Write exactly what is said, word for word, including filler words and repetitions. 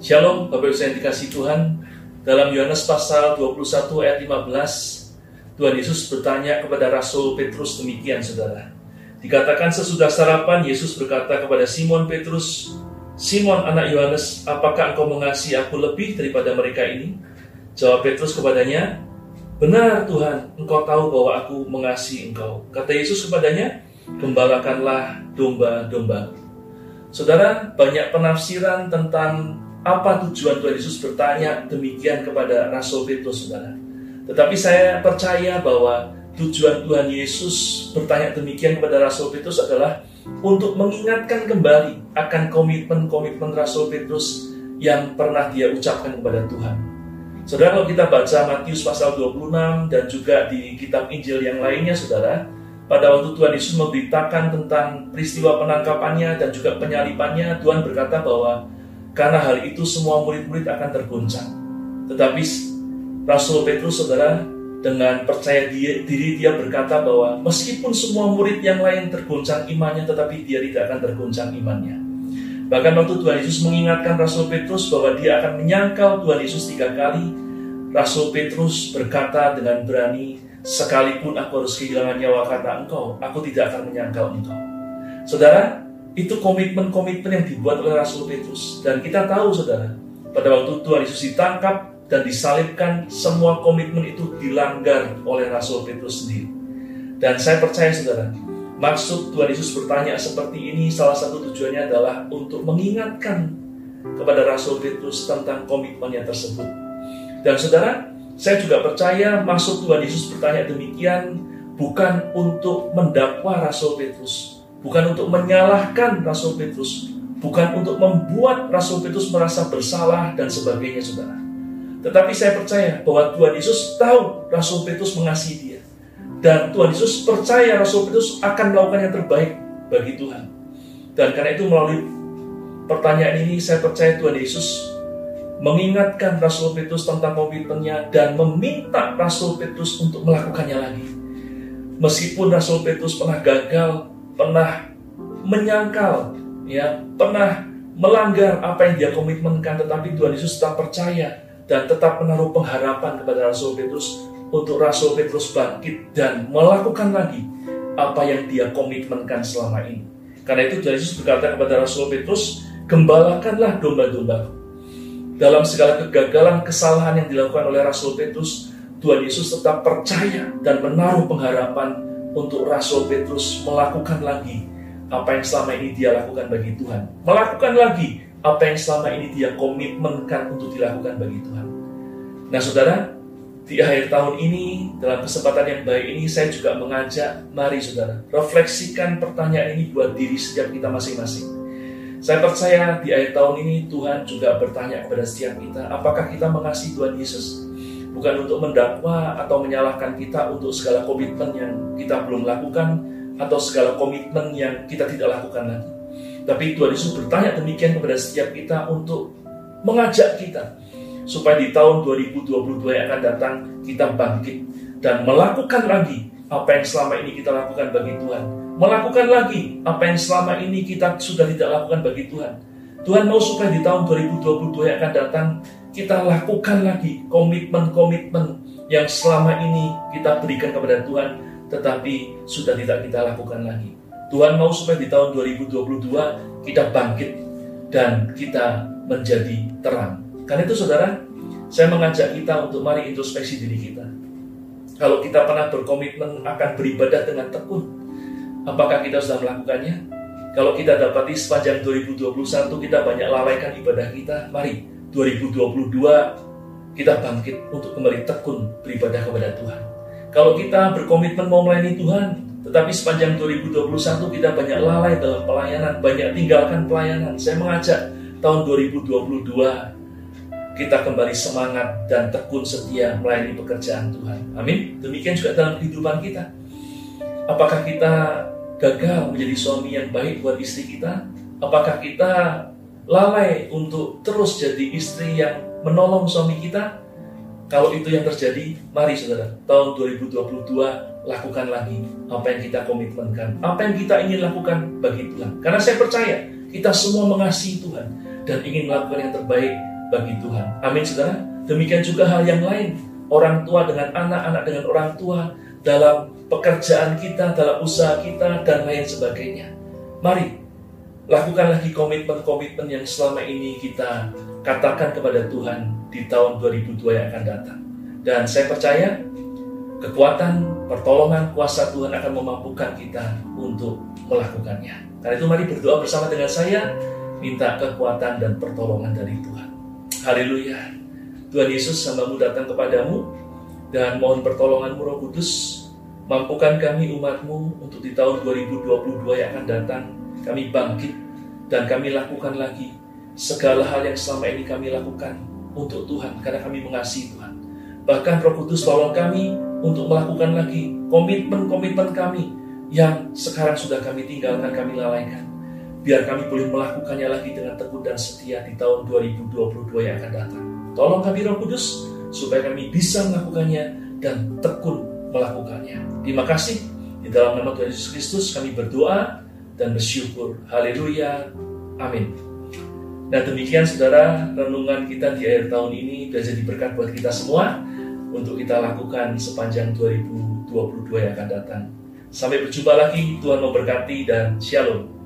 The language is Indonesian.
Shalom, Bapak Ibu yang dikasihi Tuhan. Dalam Yohanes pasal dua puluh satu ayat lima belas, Tuhan Yesus bertanya kepada Rasul Petrus demikian, saudara. Dikatakan sesudah sarapan, Yesus berkata kepada Simon Petrus, "Simon anak Yohanes, apakah engkau mengasihi aku lebih daripada mereka ini?" Jawab Petrus kepadanya, "Benar Tuhan, engkau tahu bahwa aku mengasihi engkau." Kata Yesus kepadanya, "Gembalakanlah domba-domba." Saudara, banyak penafsiran tentang apa tujuan Tuhan Yesus bertanya demikian kepada Rasul Petrus, saudara. Tetapi saya percaya bahwa tujuan Tuhan Yesus bertanya demikian kepada Rasul Petrus adalah untuk mengingatkan kembali akan komitmen-komitmen Rasul Petrus yang pernah dia ucapkan kepada Tuhan. Saudara, kalau kita baca Matius pasal dua puluh enam dan juga di kitab Injil yang lainnya, saudara, pada waktu Tuhan Yesus memberitakan tentang peristiwa penangkapannya dan juga penyalibannya, Tuhan berkata bahwa karena hal itu semua murid-murid akan tergoncang. Tetapi Rasul Petrus, saudara, dengan percaya dia, diri dia berkata bahwa meskipun semua murid yang lain tergoncang imannya, tetapi dia tidak akan tergoncang imannya. Bahkan waktu Tuhan Yesus mengingatkan Rasul Petrus bahwa dia akan menyangkal Tuhan Yesus tiga kali, Rasul Petrus berkata dengan berani, "Sekalipun aku harus kehilangan nyawa kata engkau, aku tidak akan menyangkal engkau." Saudara, itu komitmen-komitmen yang dibuat oleh Rasul Petrus. Dan kita tahu, saudara, pada waktu Tuhan Yesus ditangkap dan disalibkan, semua komitmen itu dilanggar oleh Rasul Petrus sendiri. Dan saya percaya, saudara, maksud Tuhan Yesus bertanya seperti ini, salah satu tujuannya adalah untuk mengingatkan kepada Rasul Petrus tentang komitmennya tersebut. Dan saudara, saya juga percaya maksud Tuhan Yesus bertanya demikian bukan untuk mendakwa Rasul Petrus, bukan untuk menyalahkan Rasul Petrus, bukan untuk membuat Rasul Petrus merasa bersalah dan sebagainya, saudara. Tetapi saya percaya bahwa Tuhan Yesus tahu Rasul Petrus mengasihi dia. Dan Tuhan Yesus percaya Rasul Petrus akan melakukan yang terbaik bagi Tuhan. Dan karena itu melalui pertanyaan ini saya percaya Tuhan Yesus mengingatkan Rasul Petrus tentang komitmennya dan meminta Rasul Petrus untuk melakukannya lagi. Meskipun Rasul Petrus pernah gagal, pernah menyangkal, ya, pernah melanggar apa yang dia komitmenkan, tetapi Tuhan Yesus tetap percaya dan tetap menaruh pengharapan kepada Rasul Petrus untuk Rasul Petrus bangkit dan melakukan lagi apa yang dia komitmenkan selama ini. Karena itu Tuhan Yesus berkata kepada Rasul Petrus, "Gembalakanlah domba-domba." Dalam segala kegagalan, kesalahan yang dilakukan oleh Rasul Petrus, Tuhan Yesus tetap percaya dan menaruh pengharapan untuk Rasul Petrus melakukan lagi apa yang selama ini dia lakukan bagi Tuhan. Melakukan lagi apa yang selama ini dia komitmenkan untuk dilakukan bagi Tuhan. Nah saudara, di akhir tahun ini, dalam kesempatan yang baik ini, saya juga mengajak, mari saudara, refleksikan pertanyaan ini buat diri setiap kita masing-masing. Saya percaya di akhir tahun ini Tuhan juga bertanya kepada setiap kita, apakah kita mengasihi Tuhan Yesus? Bukan untuk mendakwa atau menyalahkan kita untuk segala komitmen yang kita belum lakukan atau segala komitmen yang kita tidak lakukan lagi. Tapi Tuhan Yesus bertanya demikian kepada setiap kita untuk mengajak kita supaya di tahun dua ribu dua puluh dua yang akan datang kita bangkit dan melakukan lagi apa yang selama ini kita lakukan bagi Tuhan. Melakukan lagi apa yang selama ini kita sudah tidak lakukan bagi Tuhan. Tuhan mau supaya di tahun dua ribu dua puluh dua yang akan datang kita lakukan lagi komitmen-komitmen yang selama ini kita berikan kepada Tuhan, tetapi sudah tidak kita lakukan lagi. Tuhan mau supaya di tahun dua ribu dua puluh dua kita bangkit dan kita menjadi terang. Karena itu saudara, saya mengajak kita untuk mari introspeksi diri kita. Kalau kita pernah berkomitmen akan beribadah dengan tekun, apakah kita sudah melakukannya? Kalau kita dapati sepanjang dua ribu dua puluh satu kita banyak lalaikan ibadah kita, mari dua ribu dua puluh dua kita bangkit untuk kembali tekun beribadah kepada Tuhan. Kalau kita berkomitmen mau melayani Tuhan, tetapi sepanjang dua ribu dua puluh satu kita banyak lalai dalam pelayanan, banyak tinggalkan pelayanan, saya mengajak tahun dua ribu dua puluh dua kita kembali semangat dan tekun setia melayani pekerjaan Tuhan. Amin. Demikian juga dalam kehidupan kita. Apakah kita gagal menjadi suami yang baik buat istri kita? Apakah kita lalai untuk terus jadi istri yang menolong suami kita? Kalau itu yang terjadi, mari saudara, tahun dua ribu dua puluh dua lakukan lagi apa yang kita komitmenkan, apa yang kita ingin lakukan bagi Tuhan. Karena saya percaya kita semua mengasihi Tuhan dan ingin melakukan yang terbaik bagi Tuhan. Amin, saudara. Demikian juga hal yang lain. Orang tua dengan anak, anak dengan orang tua, dalam pekerjaan kita, dalam usaha kita, dan lain sebagainya. Mari, lakukan lagi komitmen-komitmen yang selama ini kita katakan kepada Tuhan di tahun dua ribu dua yang akan datang. Dan saya percaya kekuatan, pertolongan, kuasa Tuhan akan memampukan kita untuk melakukannya. Karena itu mari berdoa bersama dengan saya, minta kekuatan dan pertolongan dari Tuhan. Haleluya. Tuhan Yesus, hambamu datang kepadamu dan mohon pertolonganmu Roh Kudus. Mampukan kami umatmu untuk di tahun dua ribu dua puluh dua yang akan datang. Kami bangkit dan kami lakukan lagi segala hal yang selama ini kami lakukan untuk Tuhan, karena kami mengasihi Tuhan. Bahkan Roh Kudus tolong kami untuk melakukan lagi komitmen-komitmen kami yang sekarang sudah kami tinggalkan, kami lalaikan. Biar kami boleh melakukannya lagi dengan tekun dan setia di tahun dua ribu dua puluh dua yang akan datang. Tolong kami Roh Kudus, supaya kami bisa melakukannya dan tekun melakukannya. Terima kasih. Di dalam nama Tuhan Yesus Kristus kami berdoa dan bersyukur. Haleluya. Amin. Nah, demikian saudara renungan kita di akhir tahun ini. Sudah jadi berkat buat kita semua untuk kita lakukan sepanjang dua ribu dua puluh dua yang akan datang. Sampai berjumpa lagi, Tuhan memberkati dan shalom.